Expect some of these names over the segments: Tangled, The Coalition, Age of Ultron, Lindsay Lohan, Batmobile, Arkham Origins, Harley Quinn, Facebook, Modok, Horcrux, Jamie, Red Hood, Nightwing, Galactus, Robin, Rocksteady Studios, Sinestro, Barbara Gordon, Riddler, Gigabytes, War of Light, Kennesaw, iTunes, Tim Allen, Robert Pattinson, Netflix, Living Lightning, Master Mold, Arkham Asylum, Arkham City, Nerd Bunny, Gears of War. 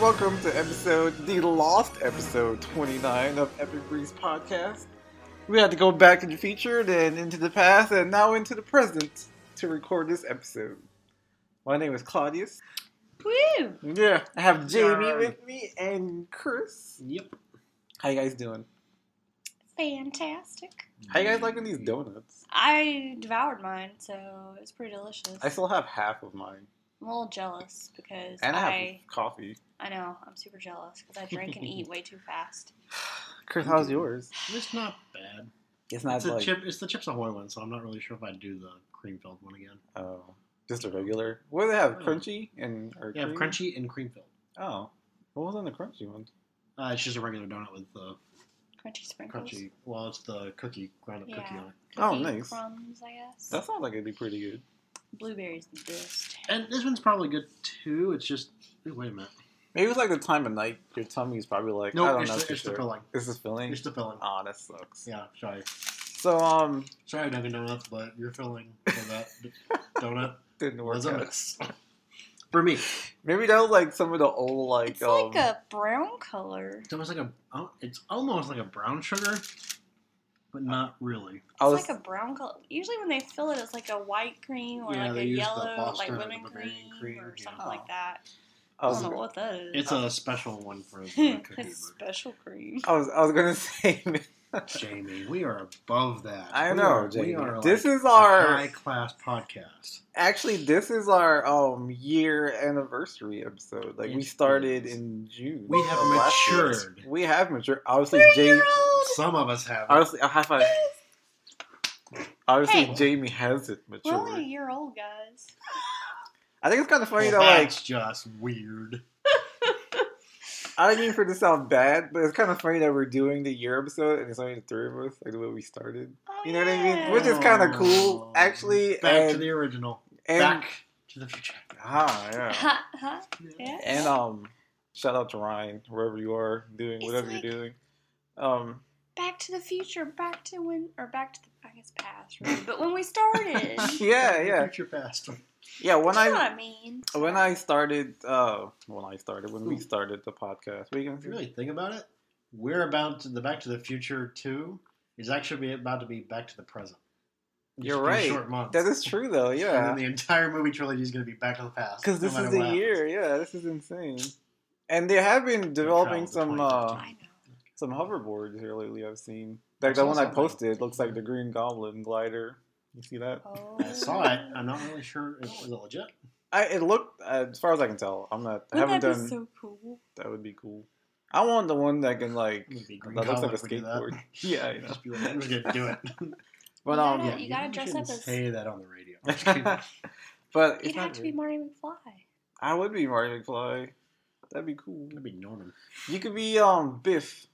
and welcome to the lost episode 29 of Epic Briefs Podcast. We had to go back in the future, then into the past, and now into the present to record this episode. My name is Claudius. Woo! Yeah, I have Jamie with me and Chris. Yep. How you guys doing? Fantastic. How you guys liking these donuts? I devoured mine, so it was pretty delicious. I still have half of mine. I'm a little jealous because I have coffee. I know. I'm super jealous because I drink and eat way too fast. Chris, how's yours? It's not bad. It's the Chips Ahoy one, so I'm not really sure if I'd do the cream-filled one again. Oh. Just a regular? What do they have? Crunchy and crunchy and cream-filled. Oh. What was on the crunchy one? It's just a regular donut with the... Crunchy sprinkles? Crunchy. Well, it's the ground-up cookie on it. Oh, nice. Crumbs, I guess. That sounds like it'd be pretty good. Blueberries the best. And this one's probably good, too. It's just... Wait a minute. Maybe it's like the time of night. Your tummy's probably like... No, it's the filling. It's the filling? It's the filling. Aw, that sucks. Yeah, sorry. So, Sorry I'm having donuts, but your filling for that donut didn't work out. For me. Maybe that was like some of the old, like... It's like a brown color. It's almost like a brown sugar, but not really. It's like a brown color. Usually when they fill it, it's like a white cream or like a yellow, like lemon cream or something like that. I don't know what that is. It's a special one for the cookie. It's special cream. I was going to say... Jamie, we are above that. I know, Jamie. This is our high-class podcast. Actually, this is our year anniversary episode. Like, we started in June. We have matured. We have matured. Obviously, Jamie. Some of us have. Honestly, a high five. Obviously, hey. Jamie hasn't matured. We're only a year old, guys. I think it's kind of funny though. That's just weird. I don't mean for it to sound bad, but it's kind of funny that we're doing the year episode and it's only the three of us, like the way we started. You know what I mean? Which is kind of cool, actually. Back to the original. And Back to the Future. Yeah. And shout out to Ryan, wherever you are doing, you're doing. Back to the Future, I guess past, right? But when we started. Yeah. Future past. Yeah, we started the podcast. If you really think about it, the Back to the Future 2 is actually about to be Back to the Present. You're right. Short months. That is true, though, yeah. And then the entire movie trilogy is going to be Back to the Past. Because this is the year, this is insane. And they have been developing some hoverboards here lately I've seen. Like the one I posted looks like the Green Goblin glider. You see that? Oh. I saw it. I'm not really sure if it was legit. It looked, as far as I can tell. I'm not. Wouldn't that be so cool? That would be cool. I want the one that can that looks like a skateboard. Yeah, you know. Just be like, I'm just gonna do it. But you gotta dress up as. Say that on the radio. I'm just kidding. But you'd have to be Marty McFly. I would be Marty McFly. That'd be cool. That'd be Norman. You could be Biff.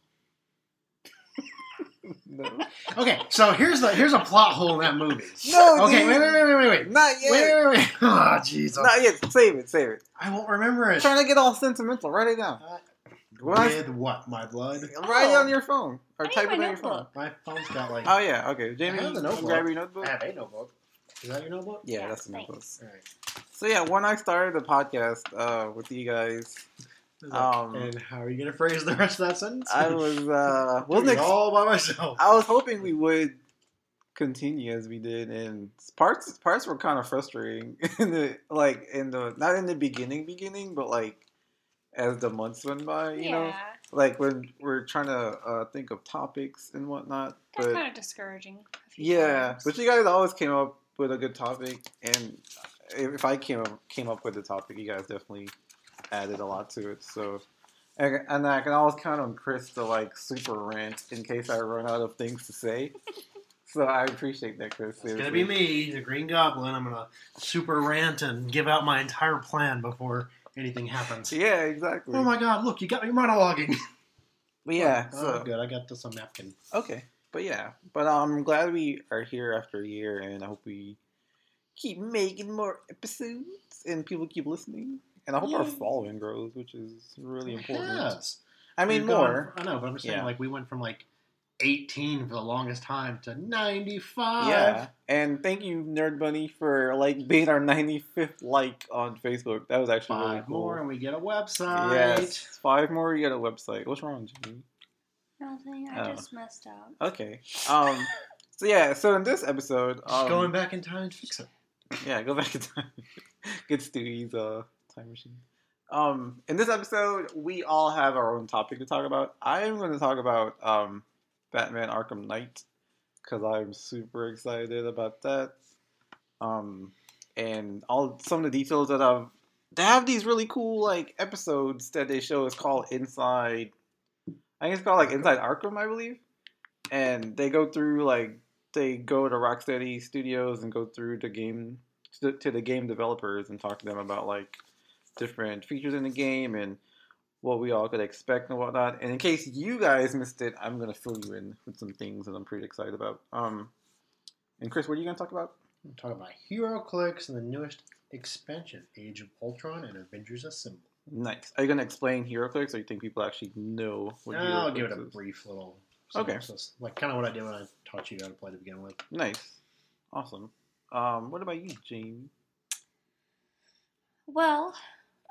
No. Okay, so here's a plot hole in that movie. No. Okay, wait. Not yet. Wait. Oh, jeez. Not yet. Save it. I won't remember it. I'm trying to get all sentimental. Write it down. With what? My blood. Write it on your phone or type it on your phone. My phone's got like. Oh yeah. Okay, Jamie. I have the notebook. Grab your notebook. I have a notebook. Is that your notebook? Yeah, that's the notebook. All right. So yeah, when I started the podcast with you guys. And how are you going to phrase the rest of that sentence? I wasn't all by myself. I was hoping we would continue as we did, and parts were kind of frustrating not in the beginning, but like as the months went by, you know, like when we're trying to think of topics and whatnot. That's kind of discouraging. Yeah, but you guys always came up with a good topic, and if I came up with a topic, you guys definitely. Added a lot to it, so and I can always count on Chris to like super rant in case I run out of things to say. So I appreciate that, Chris. It's gonna be me, the Green Goblin. I'm gonna super rant and give out my entire plan before anything happens. Yeah, exactly. Oh my God! Look, you got me monologuing. But yeah, good. I got this on napkin. Okay, but I'm glad we are here after a year, and I hope we keep making more episodes and people keep listening. And I hope our following grows, which is really important. Yes. I mean, more. I know, but I'm just saying, we went from, like, 18 for the longest time to 95. Yeah, and thank you, Nerd Bunny, for like being our 95th like on Facebook. That was actually really cool. 5 more and we get a website. Yes, 5 more we get a website. What's wrong, Jimmy? Nothing. I just messed up. Okay. So yeah. So in this episode, just going back in time to fix it. Yeah, go back in time. Get Stewie's time machine. In this episode, we all have our own topic to talk about. I'm going to talk about Batman Arkham Knight, because I'm super excited about that. And all some of the details that I've... They have these really cool like episodes that they show. It's called Inside... I think it's called like Inside Arkham, I believe. And they go through like... They go to Rocksteady Studios and go through the game... To the game developers and talk to them about like... different features in the game and what we all could expect and whatnot. And in case you guys missed it, I'm going to fill you in with some things that I'm pretty excited about. And Chris, what are you going to talk about? I'm talking about Heroclix and the newest expansion, Age of Ultron and Avengers Assemble. Nice. Are you going to explain Heroclix, or you think people actually know what Heroclix is? I'll give it a brief little... Okay. Like kind of what I did when I taught you how to play to begin with. Nice. Awesome. What about you, Jamie? Well...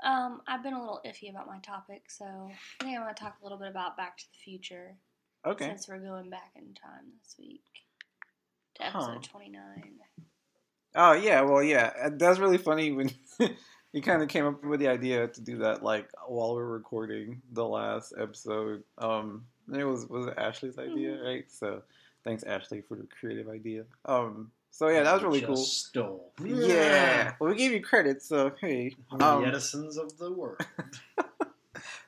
I've been a little iffy about my topic, so I think I want to talk a little bit about Back to the Future. Okay. Since we're going back in time this week to episode 29. Oh, yeah. Well, yeah. That's really funny when you kind of came up with the idea to do that, like, while we were recording the last episode. It was Ashley's idea, right? So thanks, Ashley, for the creative idea. So yeah, that was really cool. Stole. Yeah. Well, we gave you credit, so hey. The Edisons of the world.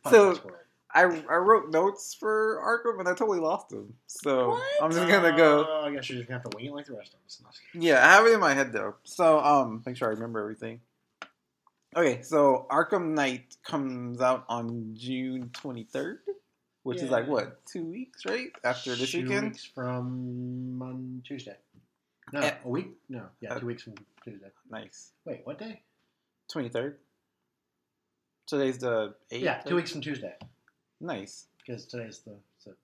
So I wrote notes for Arkham, and I totally lost them. So what? I'm just gonna go. I guess you're just gonna have to wait like the rest of us. Yeah, I have it in my head though. So make sure I remember everything. Okay, so Arkham Knight comes out on June 23rd. Which is like what, 2 weeks, right? After this weekend. 2 weeks from Tuesday. No, a week? No. Yeah, 2 weeks from Tuesday. Nice. Wait, what day? 23rd. Today's the 8th? Yeah, 2 weeks from Tuesday. Nice. Because today's the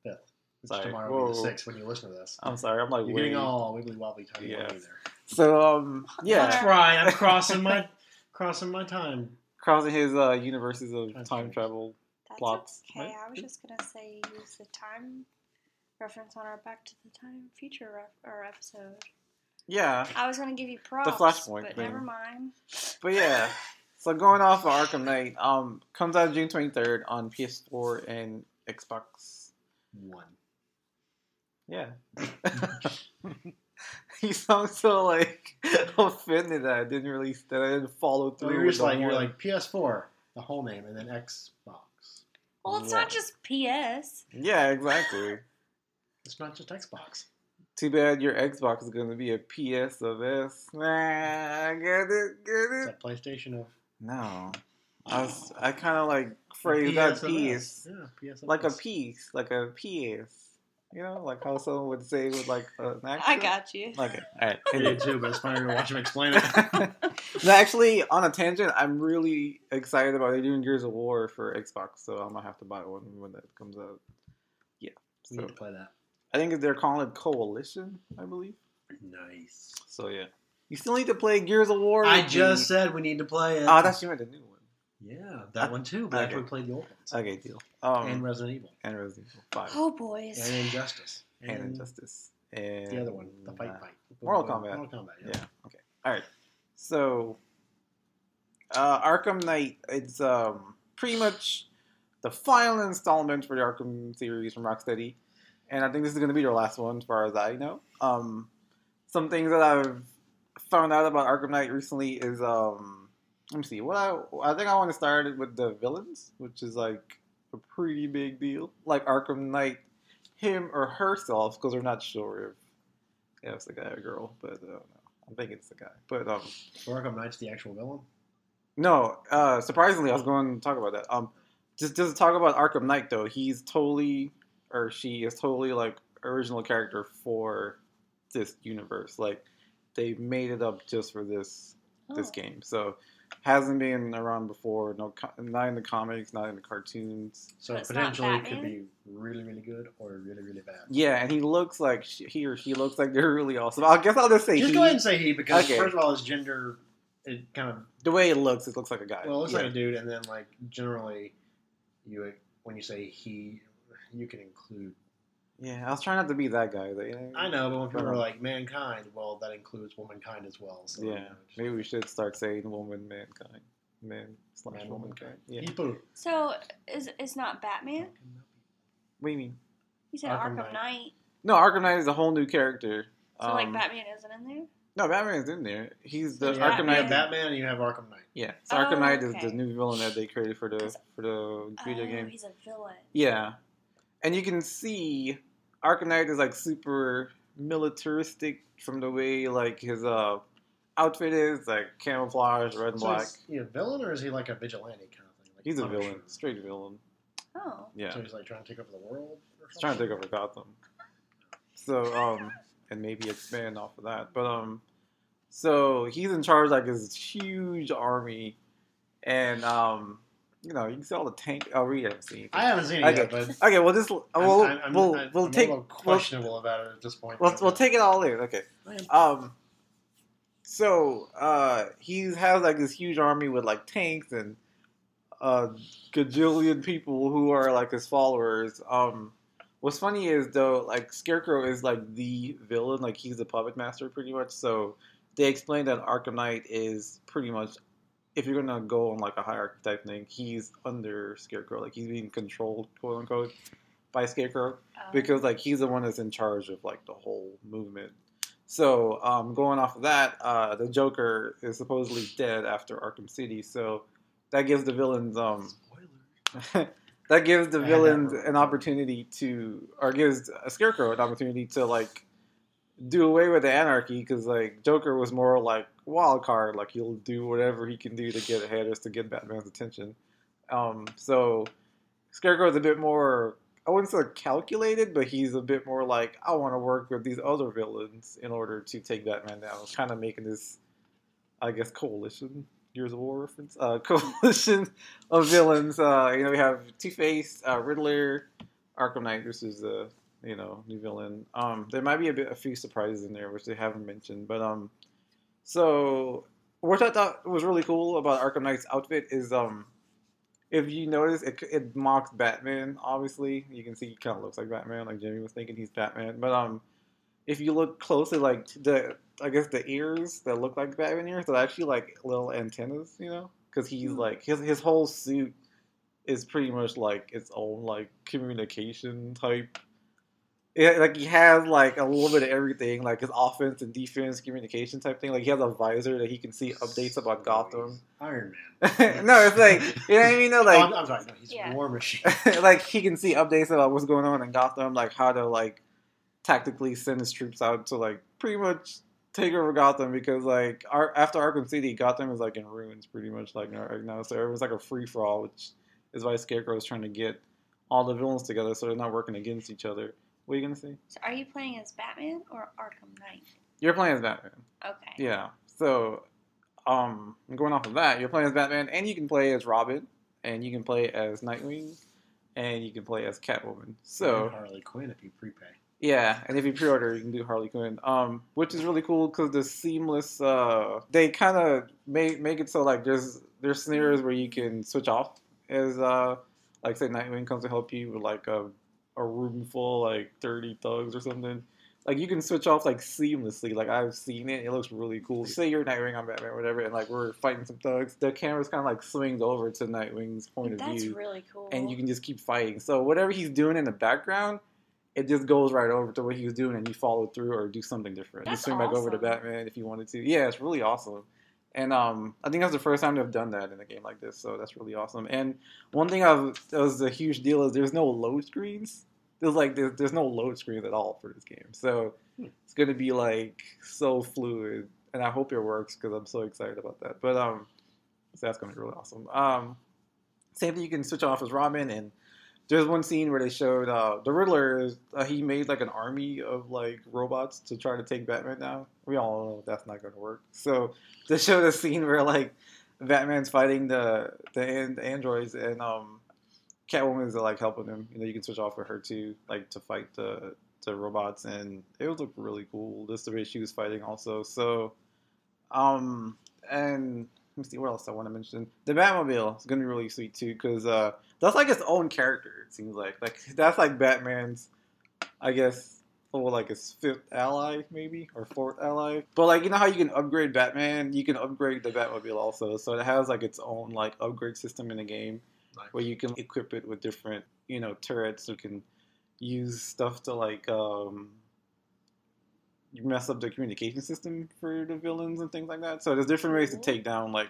5th. Which tomorrow will be the 6th when you listen to this. I'm sorry, I'm like... You're getting all wibbly-wobbly time over there. So, yeah. That's right, I'm crossing my time. Crossing his universes of time travel plots. That's okay, right? I was just going to say use the time reference on our Back to the Time Future episode. Yeah. I was going to give you props, the Flashpoint but thing. Never mind. But yeah, so going off of Arkham Knight, comes out June 23rd on PS4 and Xbox One. Yeah. You sound so, like, offended that I didn't follow through. You're like PS4, the whole name, and then Xbox. Well, it's not just PS. Yeah, exactly. It's not just Xbox. Too bad your Xbox is going to be a PS of S. Nah, get it. Is that PlayStation of? No. I kind of like phrased that PS. Yeah, PS like S. A piece. Like a PS. You know, like how someone would say with like an accent. I got you. Okay, all right. I did too, but it's funny to watch him explain it. No, actually, on a tangent, I'm really excited about they're doing Gears of War for Xbox, so I'm going to have to buy one when that comes out. Yeah. So. We need to play that. I think they're calling it Coalition, I believe. Nice. So, yeah. You still need to play Gears of War? I just said we need to play it. Oh, that's you meant the new one. Yeah, that one too, but I actually played the old ones. Okay, deal. And Resident Evil. And Resident Evil 5. Oh, boys. And Injustice. And Injustice. And the other one, the fight. Mortal Kombat, yeah. Okay. All right. So, Arkham Knight, it's pretty much the final installment for the Arkham series from Rocksteady. And I think this is going to be their last one, as far as I know. Some things that I've found out about Arkham Knight recently is, let me see. I think I want to start with the villains, which is like a pretty big deal. Like Arkham Knight, him or herself, because we're not sure if it's a guy or a girl, but I don't know. I'm thinking it's a guy. But so Arkham Knight's the actual villain? No, surprisingly, I was going to talk about that. Just to talk about Arkham Knight, though, he's totally. Or she is totally like original character for this universe. Like they made it up just for this game. So hasn't been around before. No, not in the comics, not in the cartoons. So it potentially could be really, really good or really, really bad. Yeah, and he looks like he or she looks like they're really awesome. I guess I'll just say just go ahead and say he because okay. First of all, his gender, it kind of the way it looks like a guy. Well, it looks like a dude, and then like generally, you when you say he, you can include. Yeah, I was trying not to be that guy. Like, I know, but when people are like mankind, well, that includes womankind as well. So yeah, maybe we should start saying woman, mankind, man/womankind. Yeah. People. So it's not Batman? What do you mean? You said Arkham Knight. No, Arkham Knight is a whole new character. So like Batman isn't in there? No, Batman's in there. He's the Arkham Knight. You have Batman and you have Arkham Knight. Yeah, so Arkham Knight is the new villain that they created for the video game. He's a villain. Yeah, and you can see. Arkham Knight is, like, super militaristic from the way, like, his outfit is, like, camouflage, red and black. Is he a villain, or is he, like, a vigilante kind of thing? Like, he's a villain. Sure. Straight villain. Oh. Yeah. So he's, like, trying to take over the world or something? He's trying to take over Gotham. So, and maybe expand off of that. But, so he's in charge, like, this huge army, and, you know, you can see all the tank. Oh, we haven't seen anything. I haven't seen it yet, but... Okay, well, this... I'm a little questionable about it at this point. We'll take it all in. Okay. So, he has, like, this huge army with, like, tanks and gajillion people who are, like, his followers. What's funny is, though, like, Scarecrow is, like, the villain. Like, he's the puppet master, pretty much. So, they explained that Arkham Knight is pretty much... If you're gonna go on like a hierarchy type thing, he's under Scarecrow. Like he's being controlled, quote unquote, by Scarecrow because like he's the one that's in charge of like the whole movement. So going off of that, the Joker is supposedly dead after Arkham City. So that gives the villains that gives the villains an opportunity to, or gives Scarecrow an opportunity to like do away with the anarchy because like Joker was more like. Wild card, like he'll do whatever he can do to get ahead or to get Batman's attention. So Scarecrow's a bit more, I wouldn't say calculated, but he's a bit more like, I want to work with these other villains in order to take Batman down. Kind of making this, I guess, coalition, Gears of War reference, coalition of villains. You know, we have Two-Face, Riddler, Arkham Knight, which is a, you know, new villain. There might be a few surprises in there, which they haven't mentioned, but, so, what I thought was really cool about Arkham Knight's outfit is, if you notice, it mocks Batman, obviously. You can see he kind of looks like Batman, like Jimmy was thinking he's Batman. But, if you look closely, like, the ears that look like Batman ears are actually, like, little antennas, you know? Because he's, like, his whole suit is pretty much, like, its own, like, communication type. Yeah, like he has like a little bit of everything, like his offense and defense, communication type thing. Like he has a visor that he can see updates about Gotham. Iron Man. No, it's like you know what I mean. No, like I'm sorry, no, he's War Machine. Like he can see updates about what's going on in Gotham, like how to like tactically send his troops out to like pretty much take over Gotham because like after Arkham City, Gotham is like in ruins pretty much like right now. So everyone's like a free for all, which is why Scarecrow is trying to get all the villains together so they're not working against each other. What are you going to say? So are you playing as Batman or Arkham Knight? You're playing as Batman. Okay. Yeah. So, going off of that, you're playing as Batman, and you can play as Robin, and you can play as Nightwing, and you can play as Catwoman. So Harley Quinn if you prepay. Yeah, and if you pre-order, you can do Harley Quinn, which is really cool because the seamless, they kind of make it so, like, there's scenarios where you can switch off as, like, say, Nightwing comes to help you with, like, a room full, like, 30 thugs or something. Like, you can switch off, like, seamlessly. Like, I've seen it. It looks really cool. Say you're Nightwing, I'm Batman, whatever, and, like, we're fighting some thugs. The camera's kind of, like, swings over to Nightwing's point of view. That's really cool. And you can just keep fighting. So whatever he's doing in the background, it just goes right over to what he was doing, and you follow through or do something different. That's awesome. You swing back over to Batman if you wanted to. Yeah, it's really awesome. And I think that's the first time they've done that in a game like this, so that's really awesome. And one thing that was a huge deal is there's no load screens. There's no load screens at all for this game. So it's going to be, like, so fluid. And I hope it works because I'm so excited about that. But so that's going to be really awesome. Same thing, you can switch off as Robin. And there's one scene where they showed the Riddler, he made, like, an army of, like, robots to try to take Batman down. We all know that's not going to work. So they showed a scene where, like, Batman's fighting the androids, and Catwoman's like helping him. You know, you can switch off with her too, like to fight the robots, and it would look really cool. Just the way she was fighting, also. So, and let me see what else I want to mention. The Batmobile is gonna be really sweet too, because that's like its own character. It seems like that's like Batman's, I guess. Or like his fifth ally, maybe, or fourth ally. But like, you know how you can upgrade Batman? You can upgrade the Batmobile also. So it has like its own like upgrade system in the game, nice. Where you can equip it with different, you know, turrets. You can use stuff to like mess up the communication system for the villains and things like that. So there's different ways to take down like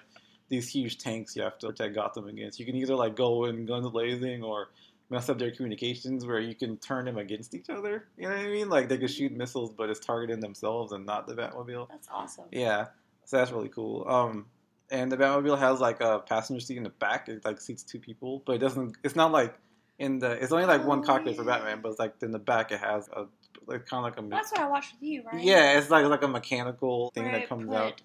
these huge tanks you have to protect Gotham against. You can either like go in guns blazing or mess up their communications where you can turn them against each other. You know what I mean? Like, they could shoot missiles, but it's targeting themselves and not the Batmobile. That's awesome. Yeah. So that's really cool. And the Batmobile has, like, a passenger seat in the back. It, like, seats two people. But it doesn't... It's not, like, in the... It's only, like, one cockpit for Batman. But, it's like, in the back, it has a... Like, kind of like a... That's what I watched with you, right? Yeah. It's, like a mechanical thing that comes out.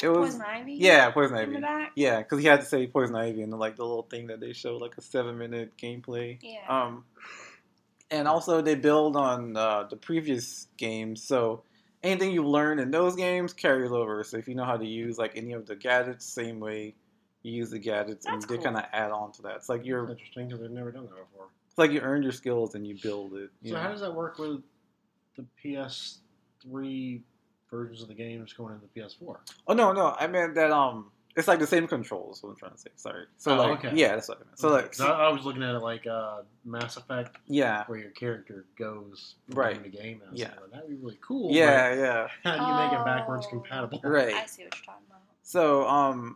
It was, Poison Ivy? Yeah, Poison Ivy. In the back? Yeah, because he had to say Poison Ivy in the little thing that they show, like a 7-minute gameplay. Yeah. And also, they build on the previous games, so anything you learn in those games carries over. So if you know how to use like any of the gadgets, same way you use the gadgets, that's and they cool. kind of add on to that. It's like you're interesting because we've never done that before. It's like you earn your skills and you build it. You know? How does that work with the PS3? Versions of the games going into the PS4. Oh, no. I meant that, it's like the same controls, what I'm trying to say. Sorry. So, okay. Yeah, that's what I meant. So, okay. So I was looking at it like Mass Effect, yeah, where your character goes from right. the game. And I was like, that'd be really cool. Yeah, yeah. How do you make it backwards compatible? Right. I see what you're talking about. So,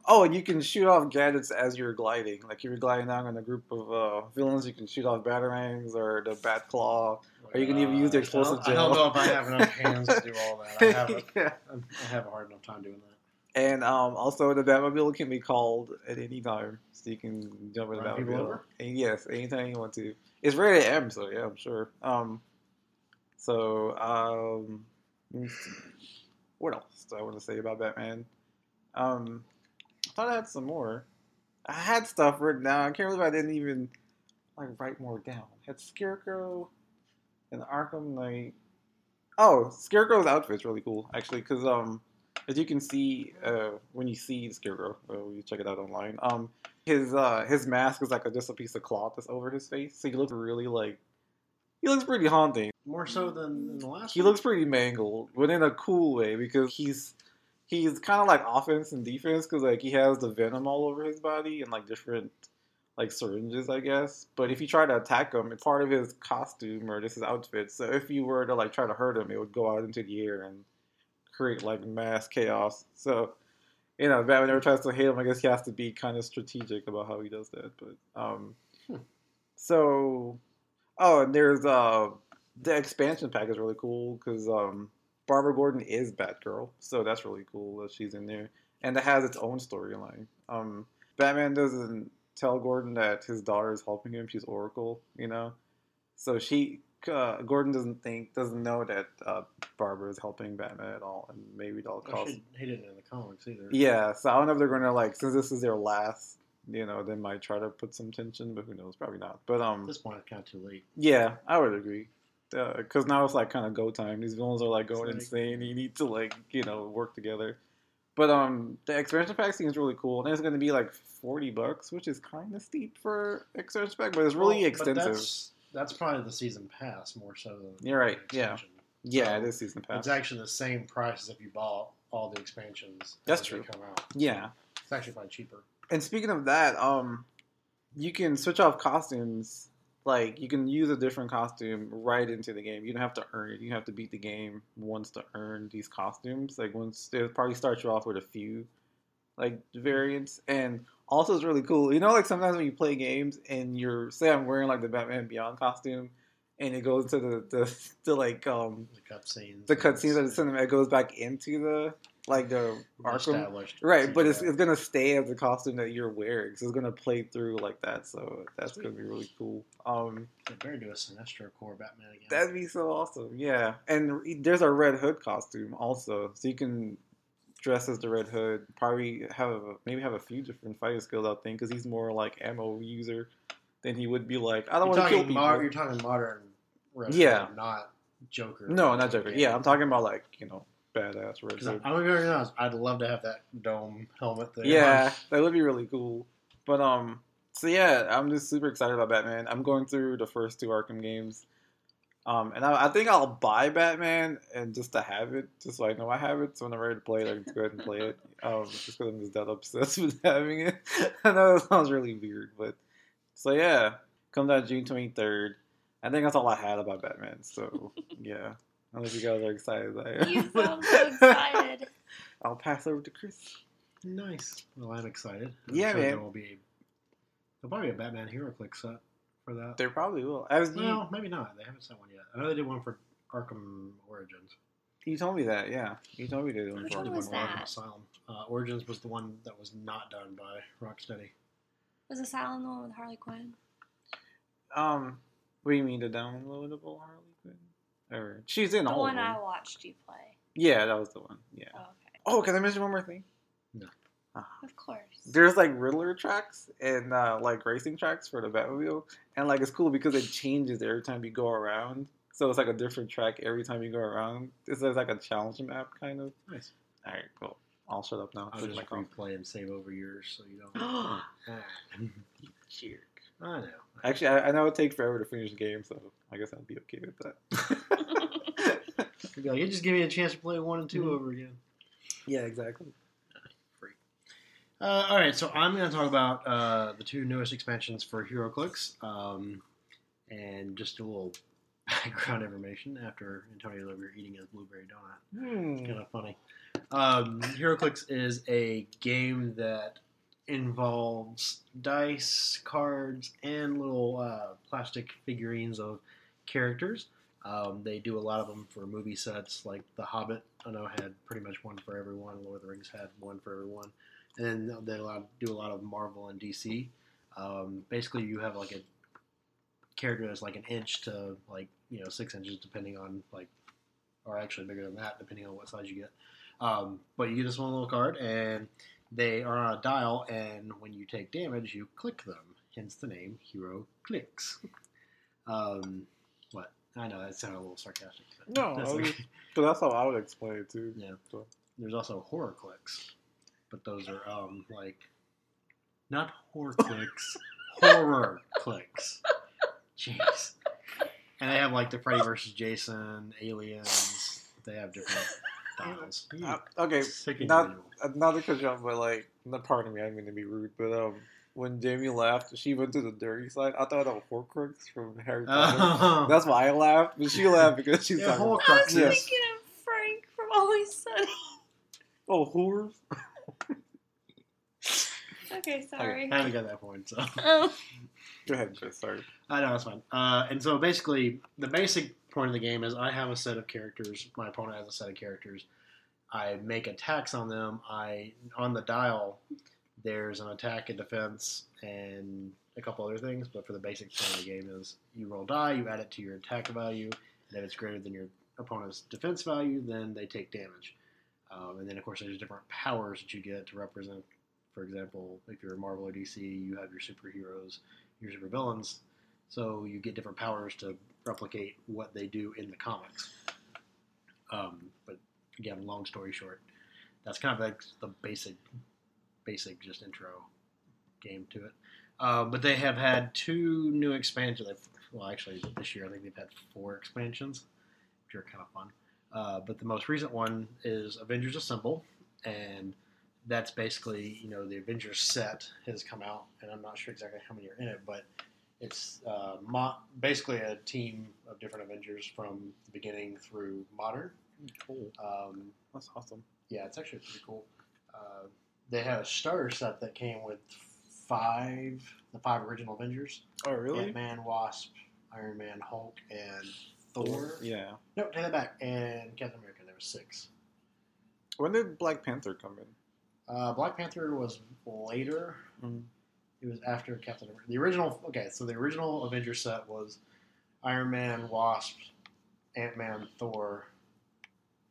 and you can shoot off gadgets as you're gliding. Like, if you're gliding down in a group of villains, you can shoot off batarangs or the bat claw. Or you can even use the explosive gel. I don't know if I have enough hands to do all that. I have a hard enough time doing that. And also, the Batmobile can be called at any time. So you can jump in the Batmobile. And yes, anytime you want to. It's rated M, so yeah, I'm sure. Let me see. What else do I want to say about Batman? I thought I had some more. I had stuff written down. I can't believe I didn't even write more down. I had Scarecrow... And Arkham Knight. Oh, Scarecrow's outfit's really cool, actually, because as you can see when you see Scarecrow, you check it out online. His mask is just a piece of cloth that's over his face, so he looks really he looks pretty haunting. More so than in the last. He looks pretty mangled, but in a cool way because he's kind of like offense and defense because he has the venom all over his body and different. Syringes, I guess. But if you try to attack him, it's part of his costume or just his outfit. So if you were to try to hurt him, it would go out into the air and create mass chaos. So, you know, Batman never tries to hit him. I guess he has to be kind of strategic about how he does that. But and there's the expansion pack is really cool because Barbara Gordon is Batgirl, so that's really cool that she's in there, and it has its own storyline. Batman doesn't tell Gordon that his daughter is helping him. She's Oracle, you know? So Gordon doesn't know that Barbara is helping Batman at all. And maybe they'll call... He didn't in the comics either. Yeah, so I don't know if they're going to, since this is their last, you know, they might try to put some tension, but who knows? Probably not. But, at this point, it's kind of too late. Yeah, I would agree. Because now it's, kind of go time. These villains are, going insane. You need to, work together. But the expansion pack seems really cool, and it's going to be $40, which is kind of steep for expansion pack, but it's really extensive. But that's probably the season pass more so than you're right. The expansion. Yeah, so it is season pass. It's actually the same price as if you bought all the expansions. That's true. They come out. Yeah, it's actually probably cheaper. And speaking of that, you can switch off costumes. You can use a different costume right into the game. You don't have to earn it. You have to beat the game once to earn these costumes. Once they probably start you off with a few, variants. And also, it's really cool. You know, sometimes when you play games and you're, say I'm wearing, the Batman Beyond costume, and it goes to the cutscenes. The cutscenes of the cinema. It goes back into the... the Arkham, right? But it's gonna stay as the costume that you're wearing, so it's gonna play through that. So that's gonna be really cool. They better do a Sinestro Corps Batman again. That'd be so awesome, yeah. And there's a Red Hood costume also, so you can dress as the Red Hood, probably have a few different fighting skills, I think, because he's more like ammo user than he would be like, I don't want to kill people. You're talking modern Red Hood, not Joker. No, not Joker. Yeah, I'm talking about like, you know, badass Red Hood. I'm gonna be very honest, I'd love to have that dome helmet thing. Yeah, that would be really cool. But so yeah, I'm just super excited about Batman. I'm going through the first two Arkham games. And I think I'll buy Batman and just to have it, just so I know I have it. So when I'm ready to play it, I can just go ahead and play it. Just because I'm just that obsessed with having it. I know that sounds really weird, but so yeah, comes out June 23rd. I think that's all I had about Batman. So yeah, I don't know if you guys are excited as I am. You sound so excited. I'll pass over to Chris. Nice. Well, I'm excited. I'm sure, man. There'll probably be a Batman Heroclix up. For that. They probably will. Maybe not. They haven't sent one yet. I know they did one for Arkham Origins. You told me that, yeah. You told me they did one for Arkham Asylum. Origins was the one that was not done by Rocksteady. Was Asylum the one with Harley Quinn? What do you mean, the downloadable Harley Quinn? Or she's in the whole one. The one I watched you play. Yeah, that was the one. Yeah. Oh, okay. Oh, can I mention one more thing? No. Of course. There's like Riddler tracks and like racing tracks for the Batmobile, and like it's cool because it changes every time you go around. So it's like a different track every time you go around. It's like a challenge map kind of. Nice. All right, cool. I'll shut up now. I'll just replay and save over yours so you don't. You jerk. I know. Actually, I know it takes forever to finish the game, so I guess I'll be okay with that. You just give me a chance to play 1 and 2 over again. Yeah, exactly. All right, so I'm going to talk about the two newest expansions for Heroclix, and just a little background information after Antonio over eating his blueberry donut. It's kind of funny. Heroclix is a game that involves dice, cards, and little plastic figurines of characters. They do a lot of them for movie sets, like The Hobbit, I know, had pretty much one for everyone. Lord of the Rings had one for everyone. And then they do a lot of Marvel and DC. Basically, you have like a character that's like an inch to 6 inches, depending on or actually bigger than that, depending on what size you get. But you get this one little card, and they are on a dial. And when you take damage, you click them. Hence the name Heroclix. What? I know that sounded a little sarcastic. But no, that's how I would explain it too. Yeah. So. There's also Horrorclix. But those are, not Horrorclix, Horrorclix. Jeez. And they have, the Freddy vs. Jason, Aliens. They have different styles. Okay, not because y'all, but, pardon me, I didn't mean to be rude, but, when Jamie laughed, she went to the dirty side. I thought of Horcrux from Harry Potter. That's why I laughed, but she laughed because she's talking about Horcruxes. I was thinking of Frank from Always Sunny. Oh, whores? Okay, sorry. I haven't got that point, so. Go ahead, Chris, sorry. I know, it's fine. And so basically, the basic point of the game is I have a set of characters. My opponent has a set of characters. I make attacks on them. On the dial, there's an attack and defense and a couple other things, but for the basic point of the game is you roll die, you add it to your attack value, and if it's greater than your opponent's defense value, then they take damage. And then, of course, there's different powers that you get to represent. For example, if you're Marvel or DC, you have your superheroes, your supervillains. So you get different powers to replicate what they do in the comics. But, again, long story short, that's kind of the basic just intro game to it. But they have had 2 new expansions. Well, actually, this year I think they've had 4 expansions, which are kind of fun. But the most recent one is Avengers Assemble, and that's basically, the Avengers set has come out, and I'm not sure exactly how many are in it, but it's basically a team of different Avengers from the beginning through modern. Cool. That's awesome. Yeah, it's actually pretty cool. They had a starter set that came with 5 original Avengers. Oh, really? Ant-Man, Wasp, Iron Man, Hulk, and... Thor? Yeah. No, take that back. And Captain America, there were 6. When did Black Panther come in? Black Panther was later. Mm-hmm. It was after Captain America. The original Avengers set was Iron Man, Wasp, Ant-Man, Thor,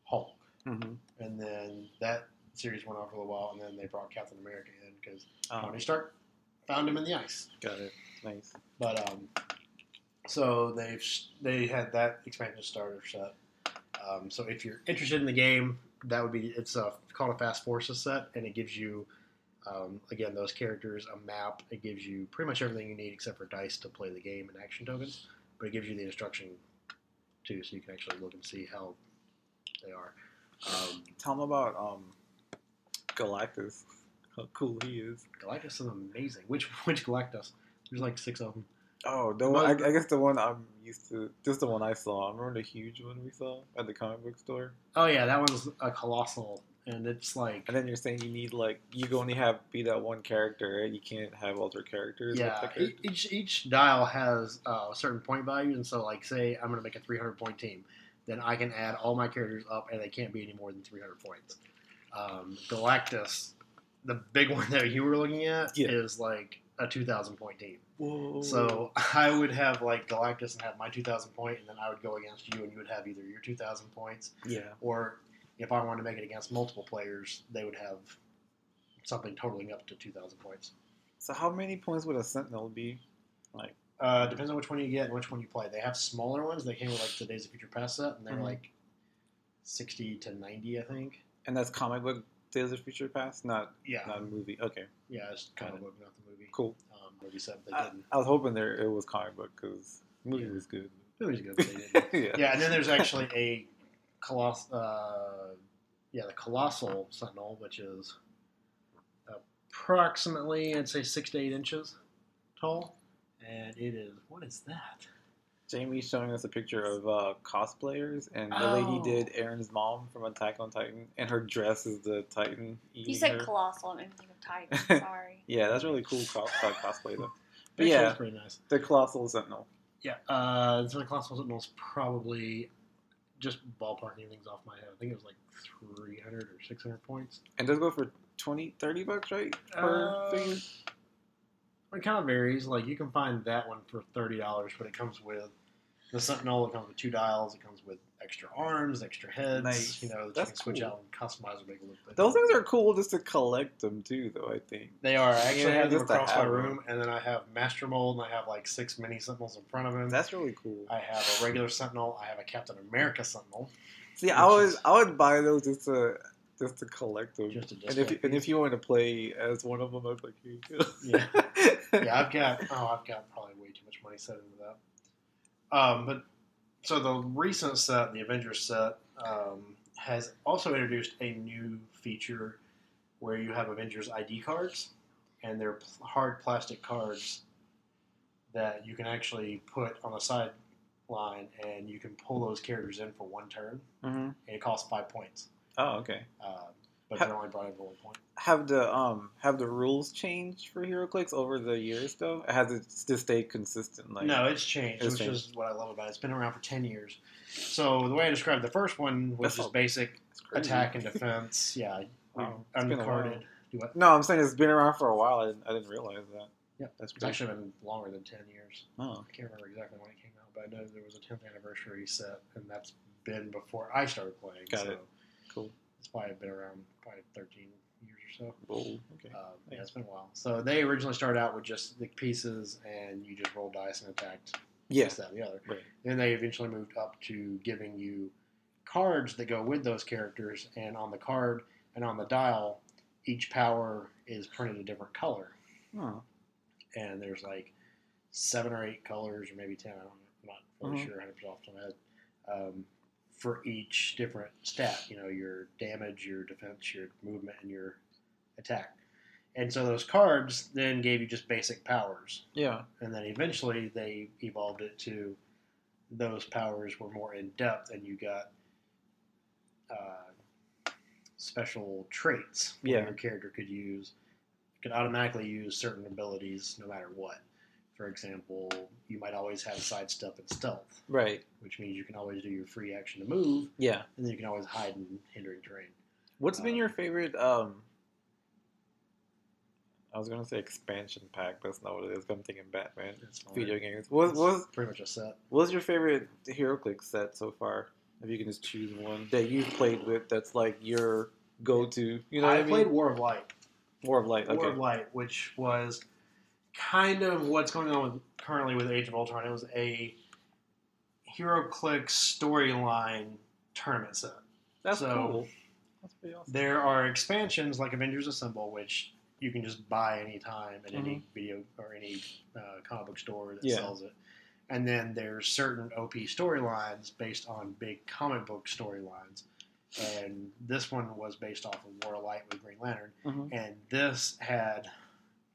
Hulk. Mm-hmm. And then that series went on for a little while, and then they brought Captain America in because Tony Stark found him in the ice. Got it. Nice. But so they had that expansion starter set. So if you're interested in the game, that would be it's called a Fast Forces set, and it gives you again those characters, a map. It gives you pretty much everything you need except for dice to play the game and action tokens, but it gives you the instruction too, so you can actually look and see how they are. Tell them about Galactus. How cool he is! Galactus is amazing. Which Galactus? There's like 6 of them. Oh, the one, I guess the one I'm used to, just the one I saw. I remember the huge one we saw at the comic book store. Oh yeah, that one's a colossal, and it's like. And then you're saying you need like you only have be that one character, right? You can't have other characters. Yeah, each dial has certain point values, and so like say I'm gonna make a 300-point team, then I can add all my characters up, and they can't be any more than 300 points. Galactus, the big one that you were looking at, is like a 2,000-point team. Whoa. So I would have like Galactus and have my 2,000 point, and then I would go against you, and you would have either your 2,000 points, or if I wanted to make it against multiple players, they would have something totaling up to 2,000 points. So how many points would a Sentinel be? Like depends on which one you get and which one you play. They have smaller ones. They came with like the Days of Future Past set, and they're like 60 to 90, I think. And that's comic book Days of Future Past, not a movie. Okay, yeah, it's comic book, not the movie. Cool. I was hoping it was comic book because the movie was good. The movie was good. But they didn't. And then there's actually a the colossal Sentinel, which is approximately, I'd say, 6 to 8 inches tall, and it is. What is that? Jamie's showing us a picture of cosplayers, and the lady did Aaron's mom from Attack on Titan, and her dress is the Titan. You said colossal, and I'm thinking of Titan. Sorry. Yeah, that's really cool cosplay though. But yeah, that's pretty nice. The Colossal Sentinel. Yeah, so the Colossal Sentinel's probably just ballparking things off my head. I think it was like 300 or 600 points. And does go for $20-$30, right? Per thing. It kind of varies. Like you can find that one for $30, but it comes with. The Sentinel, it comes with 2 dials, it comes with extra arms, extra heads, nice. You know, that you can switch out and customize or make a little bit. Those things are cool just to collect them too, though, I think. They are. I actually have them across my room, and then I have Master Mold, and I have like 6 mini Sentinels in front of him. That's really cool. I have a regular Sentinel, I have a Captain America Sentinel. See, I would buy those just to collect them. Just to and if you want to play as one of them, I'd like you too. Yeah. Yeah, I've got probably way too much money set into that. But so the recent set, the Avengers set, has also introduced a new feature where you have Avengers ID cards, and they're hard plastic cards that you can actually put on the sideline, and you can pull those characters in for 1 turn, and it costs 5 points. Oh, okay. But they only brought in for 1 point. Have the rules changed for Heroclix over the years, though? Has it to stay consistent? Like, no, it's changed, which is what I love about it. It's been around for 10 years. So the way I described the first one was just basic attack and defense. Yeah, uncarded. No, I'm saying it's been around for a while. I didn't realize that. Yeah, it's actually been longer than 10 years. Oh. I can't remember exactly when it came out, but I know there was a 10th anniversary set, and that's been before I started playing. Got it. Cool. It's probably been around 13 years or so. Oh, okay. Yeah, it's been a while. So they originally started out with just the pieces, and you just rolled dice and attacked this, that, and the other. Right. Then they eventually moved up to giving you cards that go with those characters, and on the card and on the dial, each power is printed a different color. Oh. And there's like 7 or 8 colors, or maybe 10. I'm not really sure 100% off the top of my head. For each different stat, you know, your damage, your defense, your movement, and your attack. And so those cards then gave you just basic powers. Yeah. And then eventually they evolved it to those powers were more in-depth, and you got special traits your character could automatically use certain abilities no matter what. For example, you might always have sidestep and stealth. Right. Which means you can always do your free action to move. Yeah. And then you can always hide in hindering terrain. What's been your favorite, I was going to say expansion pack, but that's not what it is. I'm thinking Batman. Video games. What was pretty much a set. What's your favorite HeroClix set so far? If you can just choose one that you've played with that's like your go to. You know, I played War of Light. War of Light. Okay. War of Light, which was kind of what's going on with, currently with Age of Ultron. It was a Heroclix storyline tournament set. That's cool. That's pretty awesome. There are expansions like Avengers Assemble, which you can just buy anytime at any video or any comic book store that sells it. And then there's certain OP storylines based on big comic book storylines. And this one was based off of War of Light with Green Lantern. Mm-hmm. And this had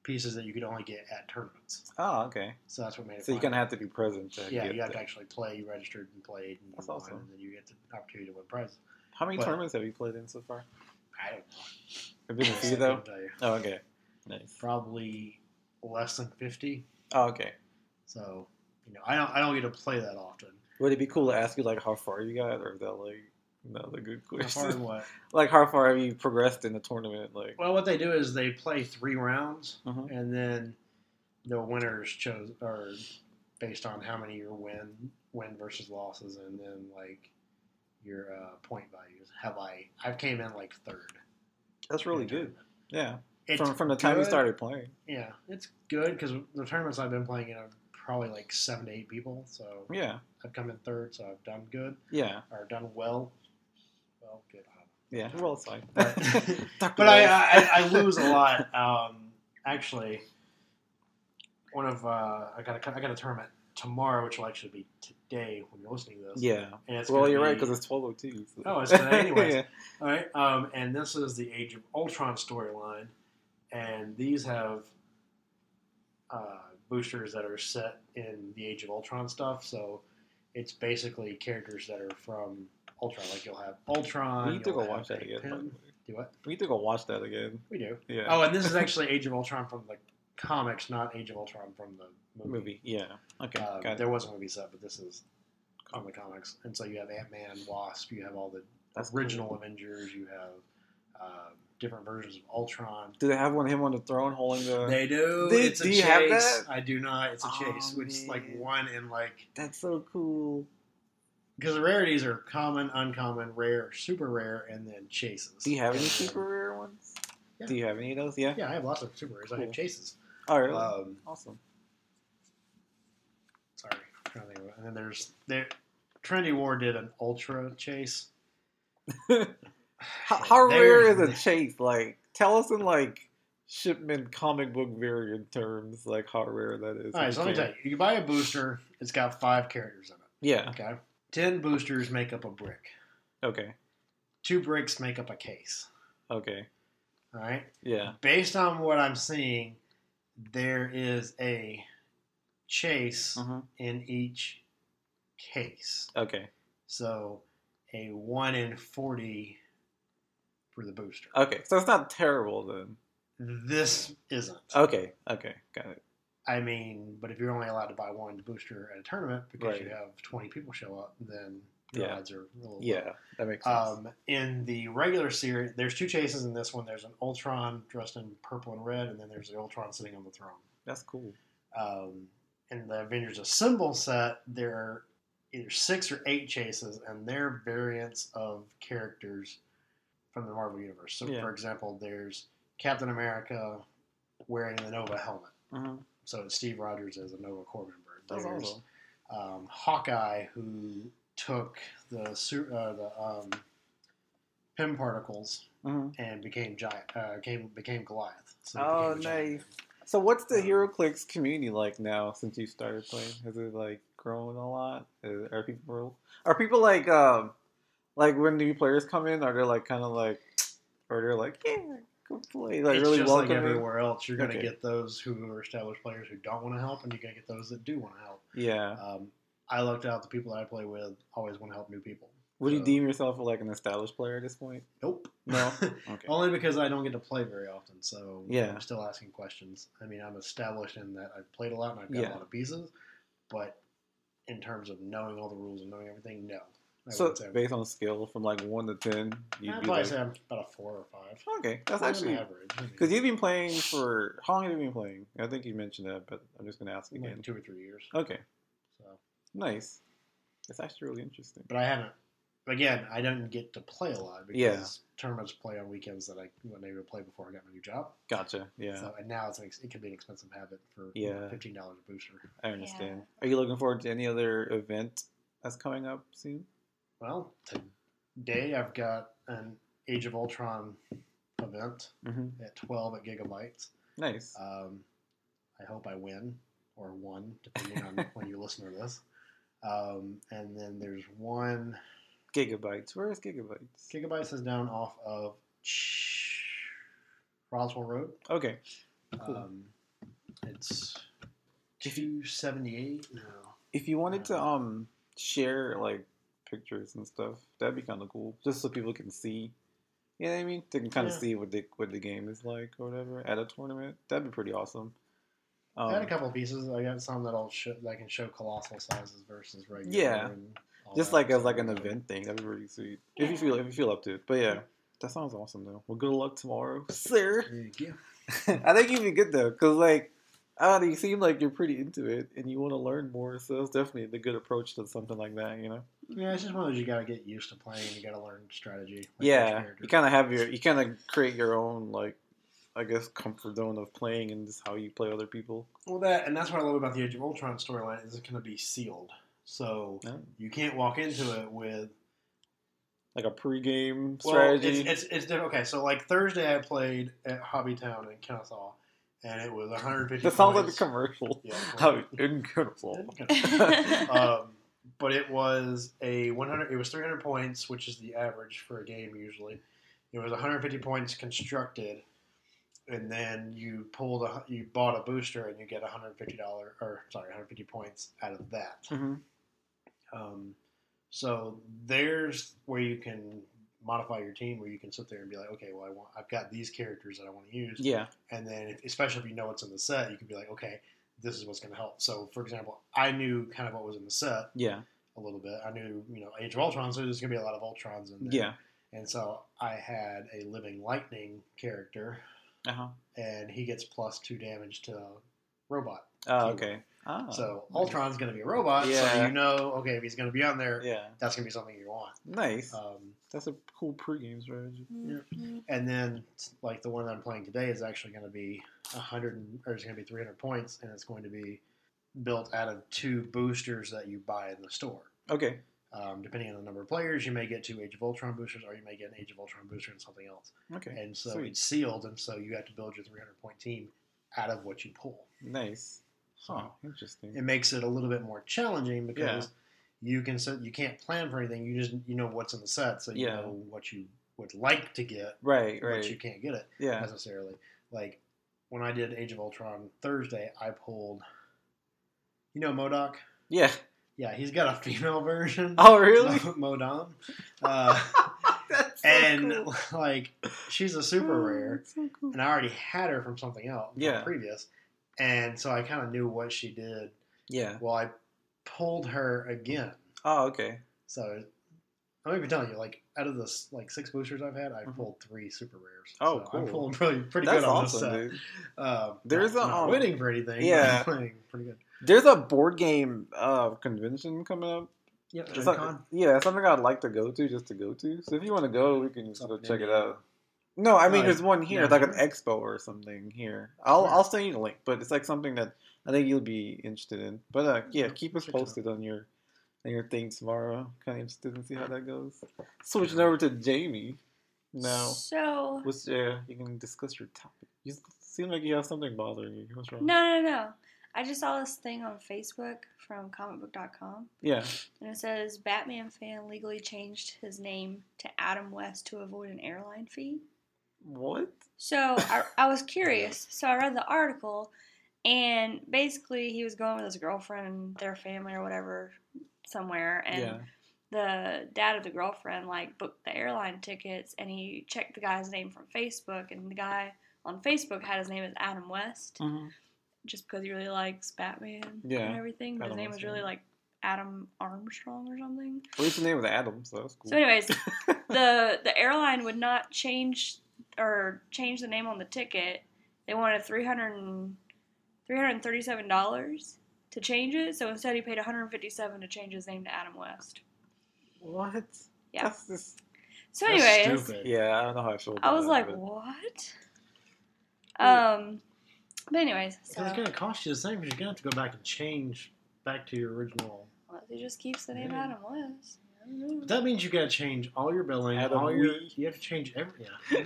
pieces that you could only get at tournaments. Oh, okay. So that's what made it So fun. You're going to have to be present. To yeah, you have to actually play. You registered and played. And that's awesome. And then you get the opportunity to win prizes. How many tournaments have you played in so far? I don't know. Have been a few, though? Oh, okay. Nice. Probably less than 50. Oh, okay. So, you know, I don't get to play that often. Would it be cool to ask you, like, how far you got? Or is that, like... Another good question. How far what? Like, how far have you progressed in the tournament? Like, well, what they do is they play 3 rounds, and then the winners chose are based on how many your win versus losses, and then like your point values. I've came in like third. That's really good. Yeah, it's from the time you started playing. Yeah, it's good because the tournaments I've been playing in are probably like 7 to 8 people. So yeah, I've come in third, so I've done good. Yeah, or done well. Well, good. Yeah, well, it's fine. But I lose a lot. Actually, one of I got a tournament tomorrow, which will actually be today when you're listening to this. Yeah. And it's well, you're right because it's 12:02. So. Oh, it's today anyways. Yeah. All right. And this is the Age of Ultron storyline, and these have boosters that are set in the Age of Ultron stuff. So it's basically characters that are from Ultron, like you'll have Ultron. We need to go watch that again. Do what? We need to go watch that again. We do. Yeah. Oh, and this is actually Age of Ultron from the comics, not Age of Ultron from the movie. Yeah. Okay. There was a movie set, but this is on the comics. And so you have Ant-Man, Wasp. You have all the original Avengers. You have different versions of Ultron. Do they have him on the throne holding the? They do. It's a chase. Do you have that? I do not. It's a chase, which is like one in like. That's so cool. Because the rarities are common, uncommon, rare, super rare, and then chases. Do you have any super rare ones? Yeah. Do you have any of those? Yeah. Yeah, I have lots of super rares. Cool. I have chases. Oh, really? Awesome. Sorry. And then there's... Trinity War did an ultra chase. How rare is a chase? Like, tell us in, like, shipment comic book variant terms, like, how rare that is. All right, so let me tell you. You buy a booster, it's got 5 characters in it. Yeah. Okay. 10 boosters make up a brick. Okay. 2 bricks make up a case. Okay. All right? Yeah. Based on what I'm seeing, there is a chase in each case. Okay. So, a 1 in 40 for the booster. Okay. So, it's not terrible, then. This isn't. Okay. Okay. Got it. I mean, but if you're only allowed to buy one booster at a tournament because you have 20 people show up, then your odds are a little low. That makes sense. In the regular series, there's 2 chases in this one. There's an Ultron dressed in purple and red, and then there's the Ultron sitting on the throne. That's cool. In the Avengers Assemble set, there are either 6 or 8 chases, and they're variants of characters from the Marvel Universe. So, for example, there's Captain America wearing the Nova helmet. Mm-hmm. So Steve Rogers is a Nova Corps member. That's awesome. Hawkeye, who took the Pym particles and became Goliath. So became nice. So what's the HeroClix community like now since you started playing? Has it like grown a lot? Are people like when new players come in? Are they like kind of like, or they're like play. Like, it's really just welcoming. Like everywhere else, you're going to get those who are established players who don't want to help, and you're going to get those that do want to help. Yeah. I looked out the people that I play with always want to help new people. Would you deem yourself like an established player at this point? Nope. No? Okay. Only because I don't get to play very often, so I'm still asking questions. I mean, I'm established in that I've played a lot and I've got a lot of pieces, but in terms of knowing all the rules and knowing everything, no. So, based on skill, from like 1 to 10, you'd I'd probably say I'm about a 4 or 5. Okay, that's actually an average. Because you've been playing for... How long have you been playing? I think you mentioned that, but I'm just going to ask again. Like 2 or 3 years. Okay. So. Nice. It's actually really interesting. But I haven't Again, I didn't get to play a lot because tournaments play on weekends that I would never play before I got my new job. Gotcha. Yeah. So, and now it's it can be an expensive habit for $15 a booster. I understand. Yeah. Are you looking forward to any other event that's coming up soon? Well, today I've got an Age of Ultron event at 12 at Gigabytes. Nice. I hope I win or won, depending on when you listen to this. And then there's one. Gigabytes. Where is Gigabytes? Gigabytes is down off of Roswell Road. Okay. Cool. It's 278 now. If you wanted to share like pictures and stuff, that'd be kind of cool, just so people can see. You know what I mean? They can kind of see what the game is like or whatever at a tournament. That'd be pretty awesome. I had a couple of pieces. I got some that can show colossal sizes versus regular. Yeah. Just like as like an event thing, that'd be pretty sweet if you feel up to it. But yeah, that sounds awesome though. Well, good luck tomorrow, sir. Thank you. I think you'd be good though, cause you seem like you're pretty into it and you want to learn more. So that's definitely the good approach to something like that, you know. Yeah, it's just one of those you gotta get used to playing. You gotta learn strategy. You kind of have create your own comfort zone of playing and just how you play other people. Well, that's what I love about the Age of Ultron storyline is it's gonna be sealed. So you can't walk into it with like a pregame strategy. It's different. Okay, so like Thursday, I played at Hobbytown in Kennesaw, and it was 150. That sounds like a commercial. Yeah, in Kennesaw. But it was a 100. It was 300 points, which is the average for a game usually. It was 150 points constructed, and then you bought a booster and you get $150 points out of that. Mm-hmm. So there's where you can modify your team, where you can sit there and be like, okay, well, I've got these characters that I want to use. Yeah. And then, especially if you know what's in the set, you can be like, okay, this is what's going to help. So, for example, I knew kind of what was in the set. Yeah. A little bit. I knew, Age of Ultron, so there's going to be a lot of Ultrons in there. Yeah. And so I had a Living Lightning character, and he gets +2 damage to robot. Oh, okay. Oh, so Ultron's going to be a robot, so if he's going to be on there, that's going to be something you want. Nice. That's a cool pregame strategy. Yeah. And then, the one that I'm playing today is actually going to be 300 points, and it's going to be built out of 2 boosters that you buy in the store. Okay. Depending on the number of players, you may get 2 Age of Ultron boosters, or you may get an Age of Ultron booster and something else. Okay. And so Sweet. It's sealed, and so you have to build your 300-point team out of what you pull. Nice. Huh. Interesting. It makes it a little bit more challenging because you can't plan for anything. You just know what's in the set, so you know what you would like to get, right. But you can't get it necessarily. Like when I did Age of Ultron Thursday, I pulled, MODOK. Yeah. Yeah, he's got a female version. Oh, really? MODOK. That's so cool. She's a super rare. So cool. And I already had her from something else from previous. And so I kind of knew what she did. Yeah. Well, I pulled her again. Oh, okay. So I'm even telling you, out of the 6 boosters I've had, I pulled 3 super rares. Oh, so cool. I'm pulling pretty good on awesome, this set. That's awesome, dude. Not winning for anything. Yeah. Playing pretty good. There's a board game convention coming up. Yep. It's something I'd like to go to, So if you want to go, we can just go check it out. No, I mean there's one here, it's an expo or something here. I'll send you the link, but it's something that I think you'll be interested in. But keep us posted on your thing tomorrow. Kind of interested in see how that goes. Switching over to Jamie now. So you can discuss your topic. You seem like you have something bothering you. What's wrong? No. I just saw this thing on Facebook from comicbook.com. Yeah. And it says Batman fan legally changed his name to Adam West to avoid an airline fee. What? So I was curious. So I read the article, and basically he was going with his girlfriend and their family or whatever somewhere, and the dad of the girlfriend booked the airline tickets, and he checked the guy's name from Facebook, and the guy on Facebook had his name as Adam West, just because he really likes Batman and everything. But his name was really Adam Armstrong or something. At least his name was Adam, so that's cool. So anyways, the airline would not change the name on the ticket. They wanted $337 to change it, so instead he paid $157 to change his name to Adam West. What? Yeah. That's just, so anyways. Stupid. Yeah, I don't know how I feel about it. I was like, what? But anyways. So it's going to cost you the same because you're going to have to go back and change back to your original. Well, it just keeps the name Adam West. But that means you got to change all your billing. You have to change everything. Yeah.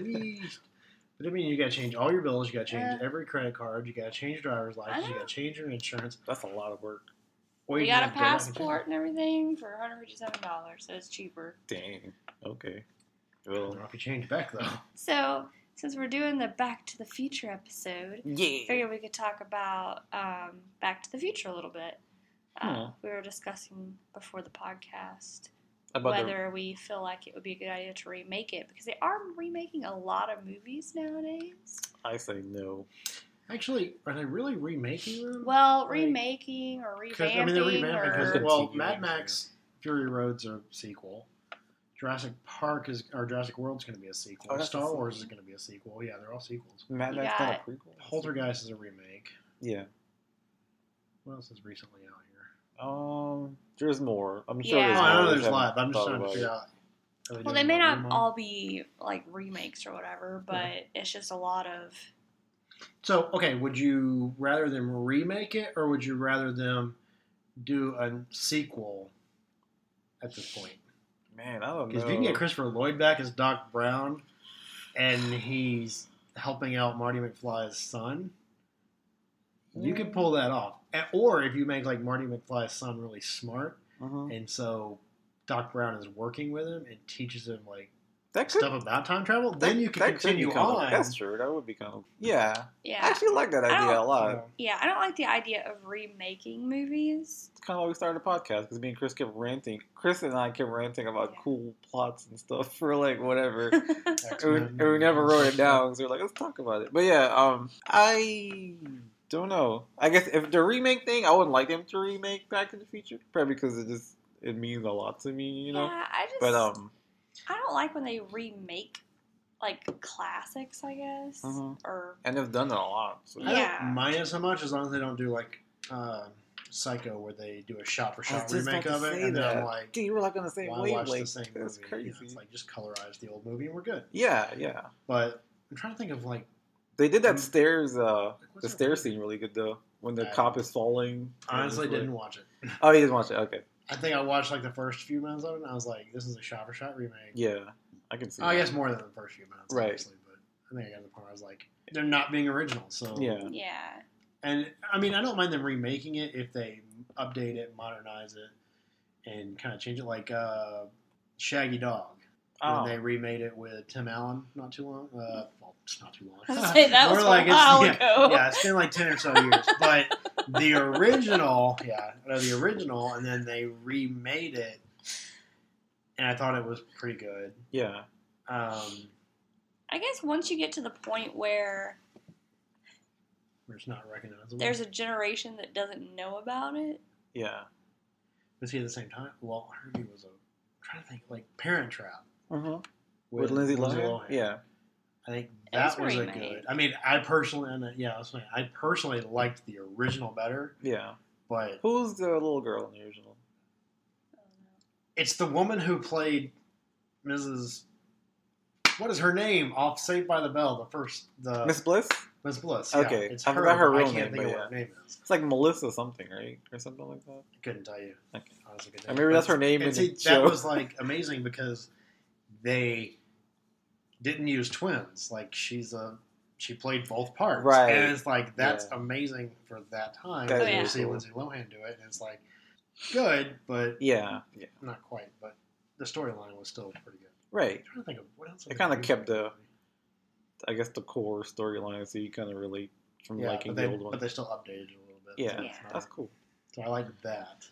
But I mean, you got to change all your bills. You got to change every credit card. You got to change your driver's license. You got to change your insurance. That's a lot of work. We got a passport and everything for $157, so it's cheaper. Dang. Okay. Well, I'll be changed back though. So since we're doing the Back to the Future episode, I figured we could talk about Back to the Future a little bit. We were discussing before the podcast whether we feel like it would be a good idea to remake it, because they are remaking a lot of movies nowadays. I say no. Actually, are they really remaking them? Well, like, remaking or revamping. I mean, they're revamping. Well, Mad Max Fury Road's a sequel. Jurassic World's going to be a sequel. Oh, Star Wars is going to be a sequel. Yeah, they're all sequels. Mad Max is not a prequel. Poltergeist is a remake. Yeah. What else is recently out here? There's more. I'm sure there's more. I know there's a lot, but I'm just trying to figure out. Well, they may not all be, like, remakes or whatever, but it's just a lot of... So, okay, would you rather them remake it, or would you rather them do a sequel at this point? Man, I don't know. Because if you can get Christopher Lloyd back as Doc Brown, and he's helping out Marty McFly's son, you could pull that off. Or if you make, like, Marty McFly's son really smart, and so Doc Brown is working with him and teaches him, like, stuff about time travel, then you can continue on. That's true. That would be kind of... Yeah. I actually like that idea a lot. Yeah, I don't like the idea of remaking movies. It's kind of why we started a podcast, because me and Chris kept ranting. Chris and I kept ranting about cool plots and stuff for, like, whatever. and we never wrote it down, because we were like, let's talk about it. But yeah, I don't know. I guess if the remake thing, I wouldn't like them to remake Back to the Future, probably because it means a lot to me, you know? Yeah, I just... But, I don't like when they remake, like, classics, I guess. And they've done that a lot. So. I don't mind it so much as long as they don't do, like, Psycho, where they do a shot-for-shot remake of it. And then I'm like, dude, you were like on the same wavelength. Why watch the same movie? Crazy. You know, it's like, just colorize the old movie and we're good. Yeah. But I'm trying to think of, like... They did that scene really good, though. When the cop is falling. Honestly, didn't watch it. Oh, you didn't watch it. Okay. I think I watched, like, the first few minutes of it, and I was like, this is a shot-for-shot remake. Yeah, I can see that. I guess more than the first few minutes, obviously, but I think I got to the point where I was like, they're not being original, so... Yeah. And, I mean, I don't mind them remaking it if they update it, modernize it, and kind of change it, like Shaggy Dog. When they remade it with Tim Allen not too long. Well, it's not too long. I say that was like a while ago. Yeah, it's been like 10 or so years. But the original, and then they remade it, and I thought it was pretty good. Yeah. I guess once you get to the point where it's not recognizable, there's a generation that doesn't know about it. Yeah. Was he at the same time? Well, Harvey was I'm trying to think, like, Parent Trap. With Lindsay Lohan. Yeah. I think that was a good. I mean, I personally liked the original better. Yeah. But who's the little girl in the original? It's the woman who played Mrs. What is her name? Off Saved by the Bell, the Miss Bliss? Miss Bliss. Yeah. Okay. It's her real name. I can't think of what her name is. It's like Melissa something, right? Or something like that. I couldn't tell you. Okay. Honestly, maybe that's her name in the show. That was, like, amazing because they didn't use twins. Like, she played both parts. Right. And it's like, that's amazing for that time. You see Lindsay Lohan do it, and it's like, good, but not quite. But the storyline was still pretty good. Right. I'm trying to think of what else. It kind of kept the core storyline, so you kind of relate from liking the old one. But they still updated it a little bit. Yeah, so that's cool. So I like that.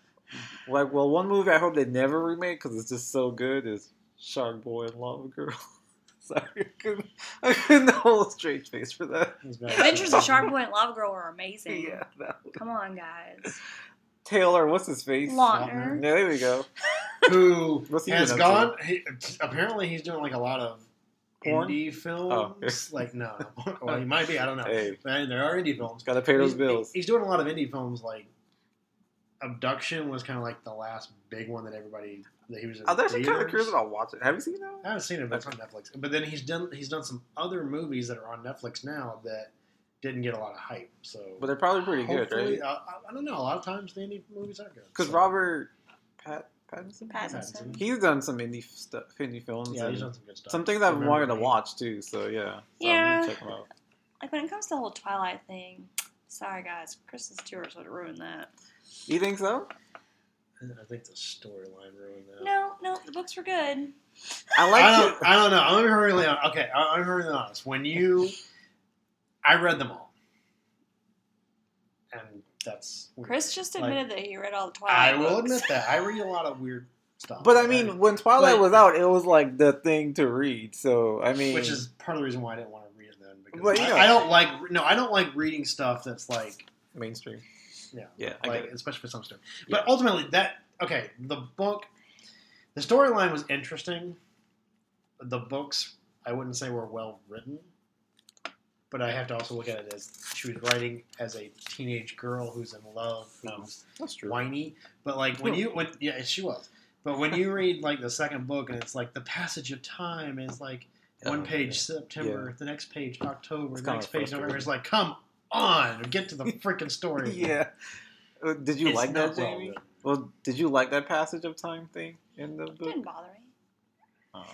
Like, well, one movie I hope they never remake because it's just so good is Shark Boy and Lava Girl. Sorry, I couldn't hold a straight face for that. Adventures of Shark Boy and Lava Girl were amazing. Yeah, come on, guys. Taylor, what's his face? Lautner. Yeah, there we go. Who has gone? Apparently, he's doing like a lot of indie films. Like he might be. I don't know. Hey. Man, there are indie films. Got to pay those bills. He's doing a lot of indie films, like Abduction was kind of like the last big one that everybody that he was in. Oh, there's some kind of curious about watching. Have you seen that? I haven't seen it, but it's on Netflix. But then he's done some other movies that are on Netflix now that didn't get a lot of hype. So, but they're probably pretty good, right? I don't know. A lot of times the indie movies aren't good. Because Robert Pattinson, he's done some indie films. Yeah, he's done some good stuff. Some things I've wanted to watch too. So yeah, check them out. Like when it comes to the whole Twilight thing, sorry guys, Kristen Stewart would have ruined that. You think so? I think the storyline ruined that. No, the books were good. I don't know. I'm really honest. Okay, I'm really honest. I read them all, and that's weird. Chris just admitted that he read all the Twilight. I will admit that I read a lot of weird stuff. But when Twilight was out, it was like the thing to read. So which is part of the reason why I didn't want to read it then. Because I don't like reading stuff that's like mainstream. Yeah, I get it. Especially for some stuff. But ultimately, the storyline was interesting. The books, I wouldn't say were well written, but I have to also look at it as she was writing as a teenage girl who's in love, who's whiny. But she was. But when you read like the second book and it's like the passage of time, and it's like one page September, the next page October, the next page November. It's like come on, get to the freaking story. Yeah. Did you like that, Jamie? Well, did you like that passage of time thing in the book? It didn't bother me. Oh.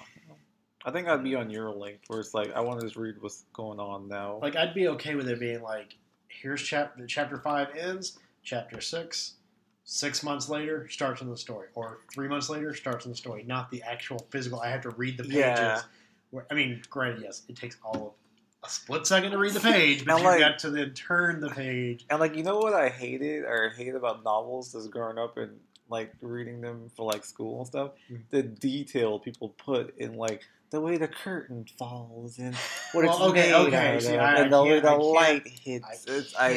I think I'd be on Eurolink, where it's like I want to just read what's going on now. Like I'd be okay with it being like, here's chapter 5 ends, chapter 6 months later starts in the story, or 3 months later starts in the story, not the actual physical. I have to read the pages. Yeah. Granted, yes, it takes all of a split second to read the page, but you got to then turn the page. And like, you know what I hated or hate about novels is growing up and like reading them for like school and stuff. Mm-hmm. The detail people put in like the way the curtain falls and what the way the light hits. I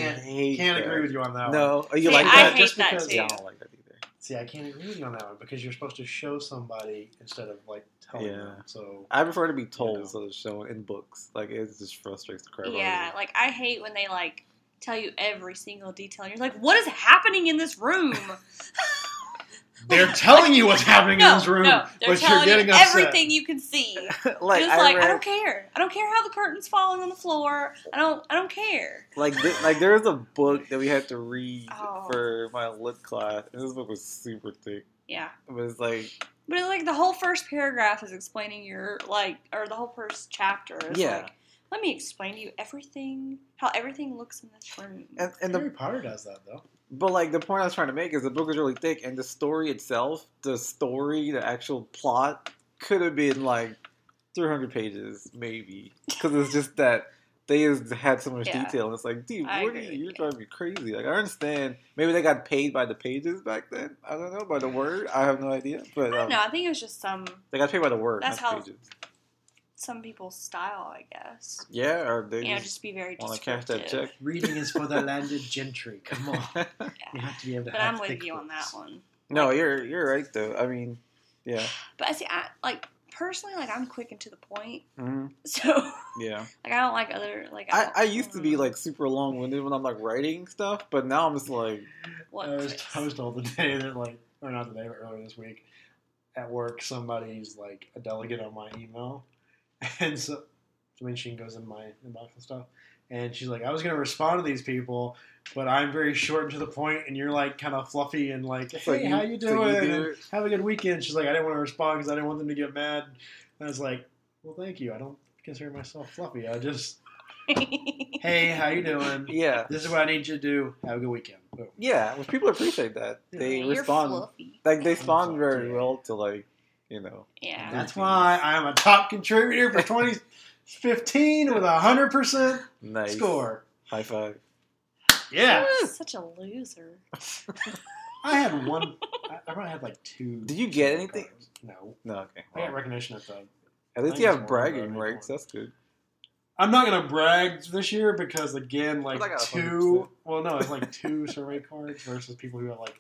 can't agree with you on that one. No, are you like that? I hate just because that too. I don't like that either. See, I can't agree with you on that one because you're supposed to show somebody instead of like. Yeah, so I prefer to be told instead of shown in books. Like it just frustrates the crap out of me. Yeah, like I hate when they like tell you every single detail, and you're like, "What is happening in this room?" They're telling you what's happening in this room, they're but telling you're getting you everything you can see. I don't care. I don't care how the curtain's falling on the floor. I don't care. Like there was a book that we had to read for my lit class, and this book was super thick. Yeah, it was like. But it's like the whole first paragraph is explaining your like, or the whole first chapter is like, let me explain to you everything, how everything looks in this room. And Harry Potter does that though. But like the point I was trying to make is the book is really thick, and the story itself, the actual plot, could have been like 300 pages maybe, because it's just that they just had so much detail. And it's like, dude, you're driving me crazy. Like I understand, maybe they got paid by the pages back then. I don't know, by the word. I have no idea. But I don't know. I think it was just some. They got paid by the word. That's how pages. Some people's style, I guess. Yeah, or they just be very descriptive. Want to cash that check? Reading is for the landed gentry. Come on, you have to be able to. But I'm with you on that one. No, you're right though. I mean, yeah. But personally, like I'm quick and to the point, so like I don't like other like. I used to be like super long winded when I'm like writing stuff, but now I'm just like. What? I was told today that earlier this week, at work somebody's like a delegate on my email, and so she goes in my inbox and stuff, and she's like, I was gonna respond to these people, but I'm very short and to the point, and you're like kind of fluffy and like, hey, how you doing? So you have a good weekend. She's like, I didn't want to respond because I didn't want them to get mad. And I was like, well, thank you. I don't consider myself fluffy. I just, hey, how you doing? Yeah, this is what I need you to do. Have a good weekend. Boom. Yeah, which people appreciate that. They respond fluffy. Like they respond very well to like, you know. Yeah, that's why I'm a top contributor for 2015 with 100% score. High five. Yeah, such a loser. I had one. I probably had like two. Did you get anything? Cars. No. Okay. I got recognition at the. At least you have bragging rights. That's good. I'm not gonna brag this year because again, like two. 100%. Well, no, it's like two survey cards versus people who had like.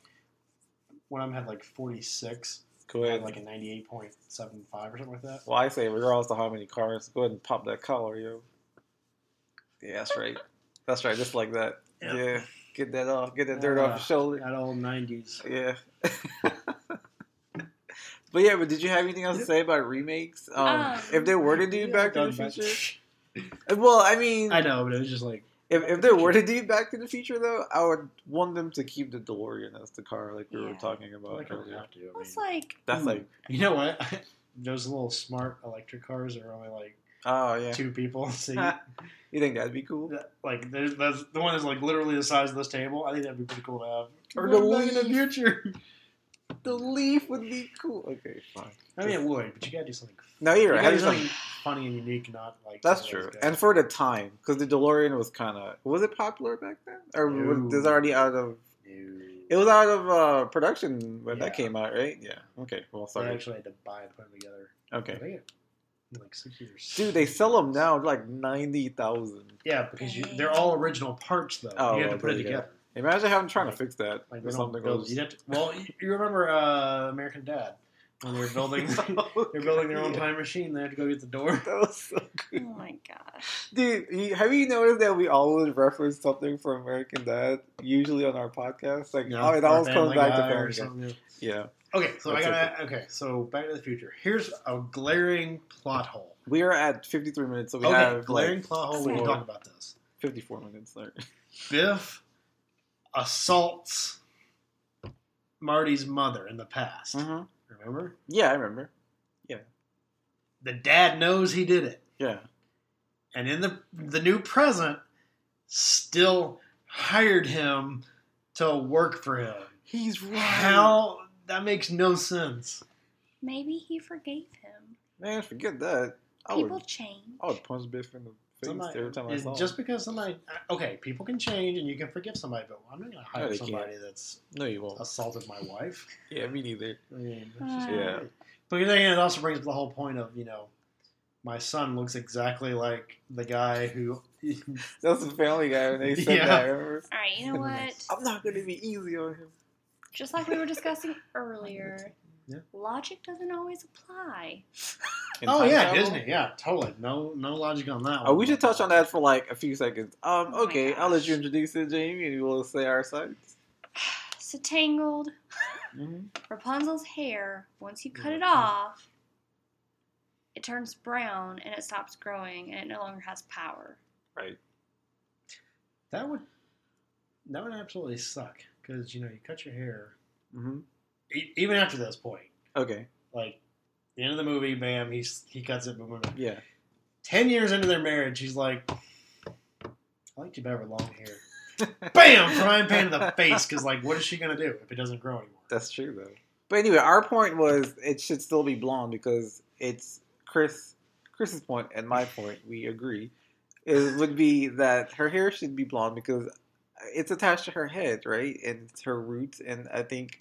One of them had like 46. Go ahead, like a 98.75 or something like that. Well, I say regardless of how many cards, go ahead and pop that collar, yo. Yeah, that's right. Just like that. Yeah. Get that off. Get that dirt off his shoulder. That old 90s. Yeah. But yeah, but did you have anything else to say about remakes? If there were to do Back to the Future. Well, I mean. I know, but it was just like. If there were to do Back to the Future, though, I would want them to keep the DeLorean as the car, like we were talking about. Like I would have to. I mean, it's like. That's like. You know what? Those little smart electric cars are only like. Oh, yeah. 2 people. So you think that'd be cool? Like, that's the one that's like literally the size of this table. I think that'd be pretty cool to have. Or the Leaf in the future. The Leaf would be cool. Okay, fine. I mean, it would, but you gotta do something. No, you're right. Do something funny and unique, not like. That's true. And for the time, because the DeLorean was kind of. Was it popular back then? Or was it already out of. It was out of production when that came out, right? Yeah. Okay, well, sorry. I actually had to buy and put them together. Okay. Like 6 years. Dude, they sell them now like 90,000. Yeah, because they're all original parts, though. Oh, you have to put it together. Imagine having to fix that. Like or something else. You remember American Dad when they were building their own time machine. They had to go get the door. That was so good. Oh my gosh, dude! Have you noticed that we always reference something from American Dad usually on our podcast? Like, it always comes back to Family Guy. Yeah. Okay, so so Back to the Future. Here's a glaring plot hole. We are at 53 minutes, so we have glaring plot hole. We can talk about this. 54 minutes there. Biff assaults Marty's mother in the past. Mm-hmm. Remember? Yeah, I remember. Yeah. The dad knows he did it. Yeah. And in the new present, still hired him to work for him. He's right. How? That makes no sense. Maybe he forgave him. Man, forget that. People change. I would punch Biff in the face every time I saw him. Just because somebody... Okay, people can change and you can forgive somebody, but I'm not going to hire somebody that's assaulted my wife. Yeah, me neither. I mean, yeah. But then it also brings up the whole point of, my son looks exactly like the guy who... That's the Family Guy when they said that, remember? All right, you know what? I'm not going to be easy on him. Just like we were discussing earlier, logic doesn't always apply. Disney, totally. No logic on that one. Oh, we should touch on that for like a few seconds. Okay, I'll let you introduce it, Jamie, and we'll say our sides. So Tangled, Rapunzel's hair, once you cut it off, it turns brown and it stops growing and it no longer has power. Right. That would absolutely suck. Because, you cut your hair, even after this point. Okay. Like, the end of the movie, bam, he cuts it, boom. Yeah. 10 years into their marriage, he's like, I like you better with long hair. Bam! Frying pan in the face, because, like, what is she going to do if it doesn't grow anymore? That's true, though. But anyway, our point was it should still be blonde, because it's Chris's point and my point, we agree, would be that her hair should be blonde, because... It's attached to her head, right? And it's her roots, and I think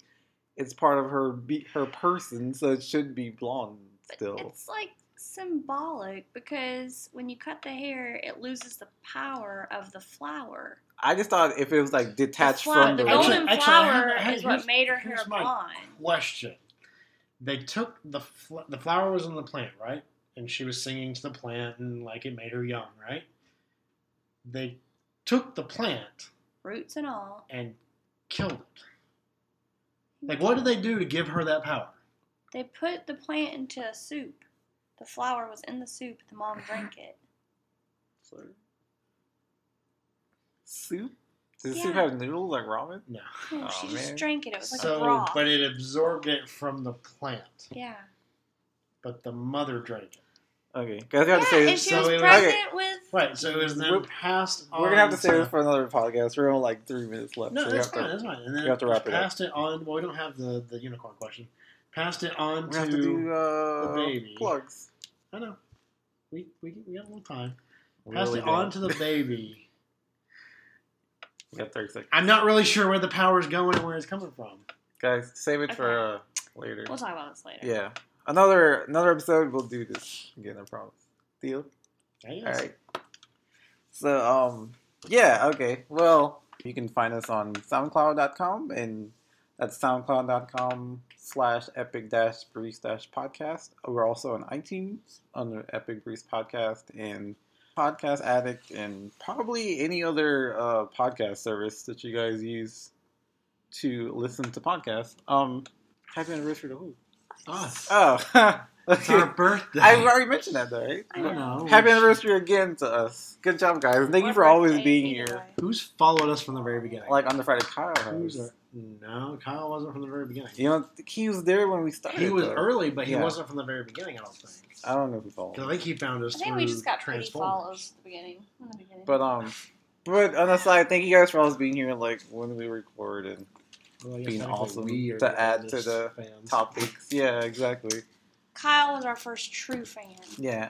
it's part of her person, so it should be blonde still. But it's like symbolic because when you cut the hair, it loses the power of the flower. I just thought if it was like detached from the golden flower is what made her hair blonde. Question: They took the flower was on the plant, right? And she was singing to the plant, and like it made her young, right? They took the plant. Roots and all. And killed it. Like, what did they do to give her that power? They put the plant into a soup. The flower was in the soup. The mom drank it. Sorry. Soup? Does the soup have noodles like ramen? No. Oh, she just drank it. It was like a broth. But it absorbed it from the plant. Yeah. But the mother drank it. Okay. So it was then passed on. We're going to have to save this for another podcast. We're on like 3 minutes left. No, so that's fine. And then we have to wrap it up. Passed it on. Well, we don't have the unicorn question. Passed it on to the baby. Plugs. I know. We got a little time. Passed it on to the baby. We got 30 seconds. I'm not really sure where the power's going and where it's coming from. Guys, save it for later. We'll talk about this later. Yeah. Another episode, we'll do this again, I promise. Deal? All right. So, okay. Well, you can find us on SoundCloud.com, and that's SoundCloud.com/Epic-Briefs-Podcast. We're also on iTunes under Epic Briefs Podcast, and Podcast Addict, and probably any other podcast service that you guys use to listen to podcasts. Happy anniversary to who? Us. Oh. It's our birthday. I already mentioned that, though, right? I know. Happy anniversary again to us. Good job, guys. Thank you for always being here. Who's followed us from the very beginning? Like on the Friday Kyle house. No, Kyle wasn't from the very beginning. You know, he was there when we started. He was early, but he wasn't from the very beginning, I don't think. I don't know if he followed. Because I think he found us through Transformers. I think we just got 30 follows at the beginning. But on the side, thank you guys for always being here, like, when we record and being awesome to add to the topics. Yeah, exactly. Kyle was our first true fan. Yeah.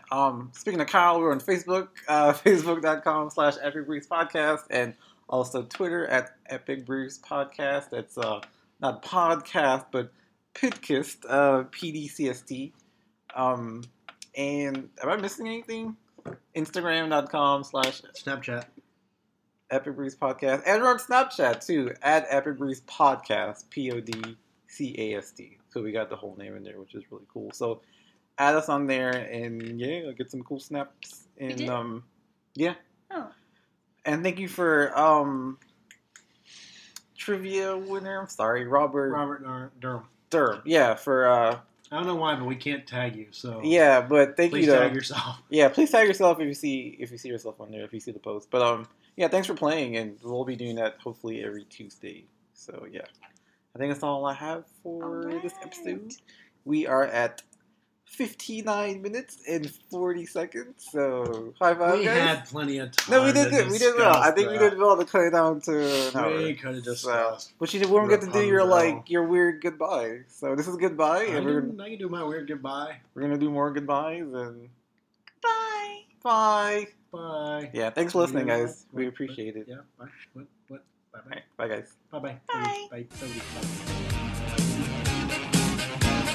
Speaking of Kyle, we're on Facebook, facebook.com/Epic Briefs Podcast, and also Twitter @Epic Briefs Podcast. That's not podcast, but Pitcast, PDCST. And am I missing anything? Instagram.com/ Snapchat. Epic Briefs Podcast. And we're on Snapchat, too, @Epic Briefs Podcast, PODCAST. So we got the whole name in there, which is really cool. So add us on there, and yeah, get some cool snaps. And we did? Yeah. Oh. And thank you for trivia winner. I'm sorry, Robert Durham. Yeah, for I don't know why, but we can't tag you. So yeah, but thank you. Please tag yourself. Yeah, please tag yourself if you see yourself on there, if you see the post. But yeah, thanks for playing, and we'll be doing that hopefully every Tuesday. So yeah. I think that's all I have for this episode. We are at 59 minutes and 40 seconds, so high five, guys. We had plenty of time. No, we did good. We did well. I think we did well to cut it down to an hour. We could have just but you weren't going to do your weird goodbye. So this is goodbye. I can do my weird goodbye. We're going to do more goodbyes. And goodbye. Bye. Bye. Yeah, thanks for listening, guys. We appreciate it. Yeah, bye. What? Bye-bye. All right. Bye, guys. Bye-bye. Bye. Bye. Bye.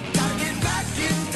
Bye. Bye. Bye.